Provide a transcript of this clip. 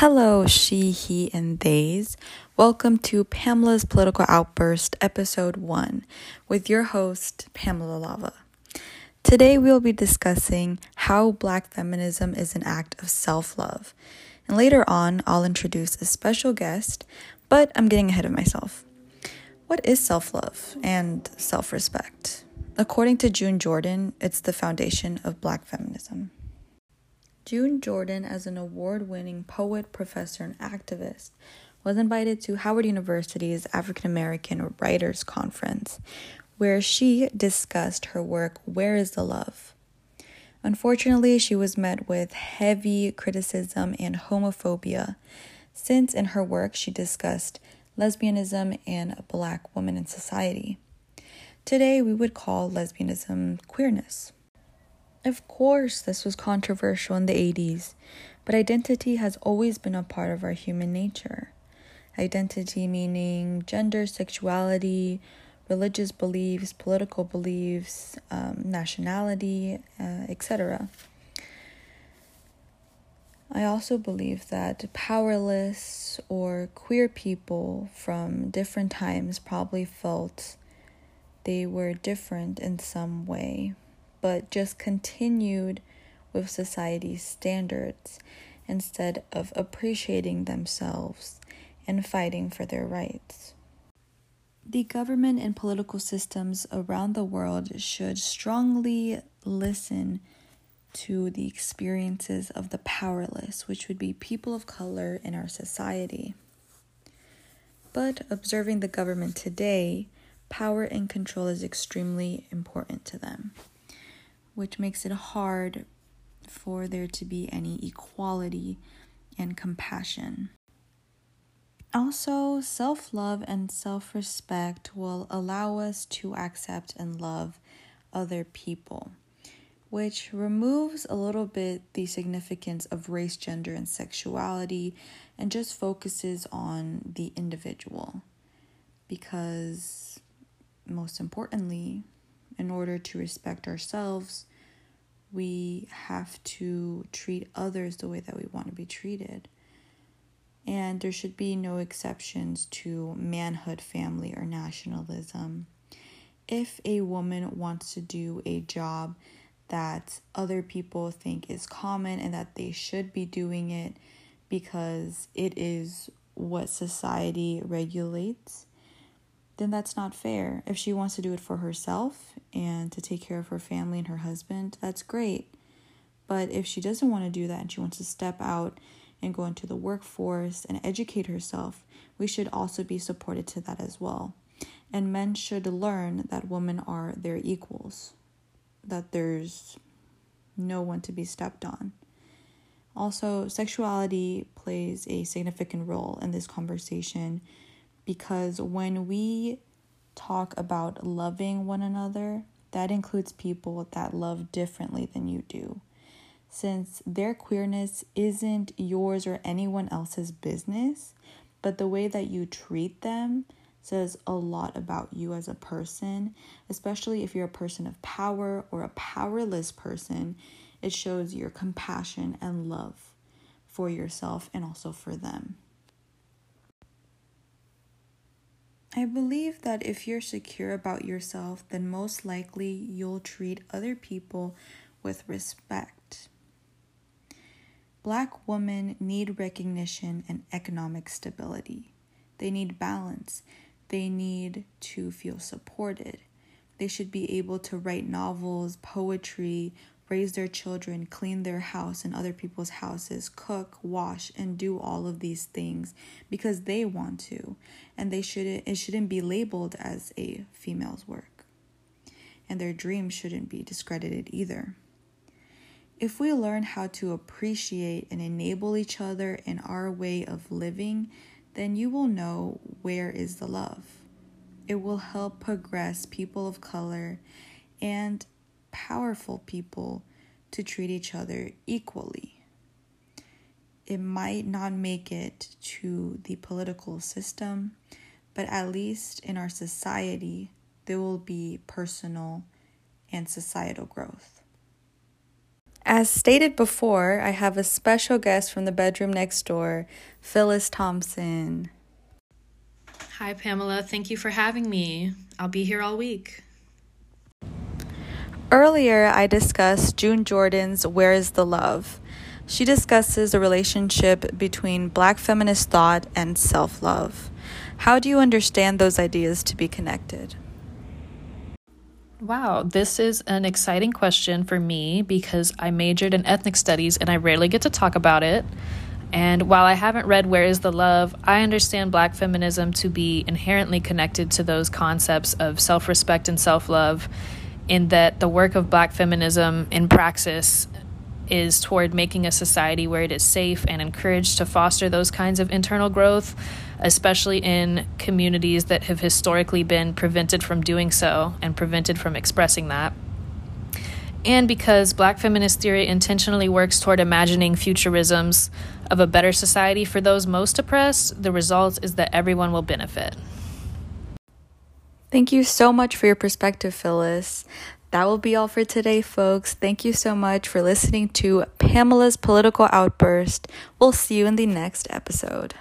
Hello, she, he, and theys. Welcome to Pamela's Political Outburst, Episode 1, with your host, Pamela Lava. Today, we'll be discussing how Black feminism is an act of self-love. And later on, I'll introduce a special guest, but I'm getting ahead of myself. What is self-love and self-respect? According to June Jordan, it's the foundation of Black feminism. June Jordan, as an award-winning poet, professor, and activist, was invited to Howard University's African American Writers Conference, where she discussed her work, Where is the Love? Unfortunately, she was met with heavy criticism and homophobia, since in her work she discussed lesbianism and Black women in society. Today, we would call lesbianism queerness. Of course, this was controversial in the 80s, but identity has always been a part of our human nature. Identity meaning gender, sexuality, religious beliefs, political beliefs, nationality, etc. I also believe that powerless or queer people from different times probably felt they were different in some way, but just continued with society's standards instead of appreciating themselves and fighting for their rights. The government and political systems around the world should strongly listen to the experiences of the powerless, which would be people of color in our society. But observing the government today, power and control is extremely important to them, which makes it hard for there to be any equality and compassion. Also, self-love and self-respect will allow us to accept and love other people, which removes a little bit the significance of race, gender, and sexuality, and just focuses on the individual. Because, most importantly, in order to respect ourselves, we have to treat others the way that we want to be treated. And there should be no exceptions to manhood, family, or nationalism. If a woman wants to do a job that other people think is common and that they should be doing it because it is what society regulates, then that's not fair. If she wants to do it for herself and to take care of her family and her husband, that's great. But if she doesn't want to do that and she wants to step out and go into the workforce and educate herself, we should also be supported to that as well. And men should learn that women are their equals, that there's no one to be stepped on. Also, sexuality plays a significant role in this conversation, because when we talk about loving one another, that includes people that love differently than you do, since their queerness isn't yours or anyone else's business, but the way that you treat them says a lot about you as a person, especially if you're a person of power or a powerless person. It shows your compassion and love for yourself and also for them. I believe that if you're secure about yourself, then most likely you'll treat other people with respect. Black women need recognition and economic stability. They need balance. They need to feel supported. They should be able to write novels, poetry, raise their children, clean their house and other people's houses, cook, wash, and do all of these things because they want to, and it shouldn't be labeled as a female's work, and their dreams shouldn't be discredited either. If we learn how to appreciate and enable each other in our way of living, then you will know where is the love. It will help progress people of color and powerful people to treat each other equally. It might not make it to the political system, but at least in our society, there will be personal and societal growth. As stated before, I have a special guest from the bedroom next door, Phyllis Thompson. Hi, Pamela. Thank you for having me. I'll be here all week. Earlier, I discussed June Jordan's Where is the Love? She discusses the relationship between Black feminist thought and self-love. How do you understand those ideas to be connected? Wow, this is an exciting question for me because I majored in ethnic studies and I rarely get to talk about it. And while I haven't read Where is the Love, I understand Black feminism to be inherently connected to those concepts of self-respect and self-love, in that the work of Black feminism in praxis is toward making a society where it is safe and encouraged to foster those kinds of internal growth, especially in communities that have historically been prevented from doing so and prevented from expressing that. And because Black feminist theory intentionally works toward imagining futurisms of a better society for those most oppressed, the result is that everyone will benefit. Thank you so much for your perspective, Phyllis. That will be all for today, folks. Thank you so much for listening to Pamela's Political Outburst. We'll see you in the next episode.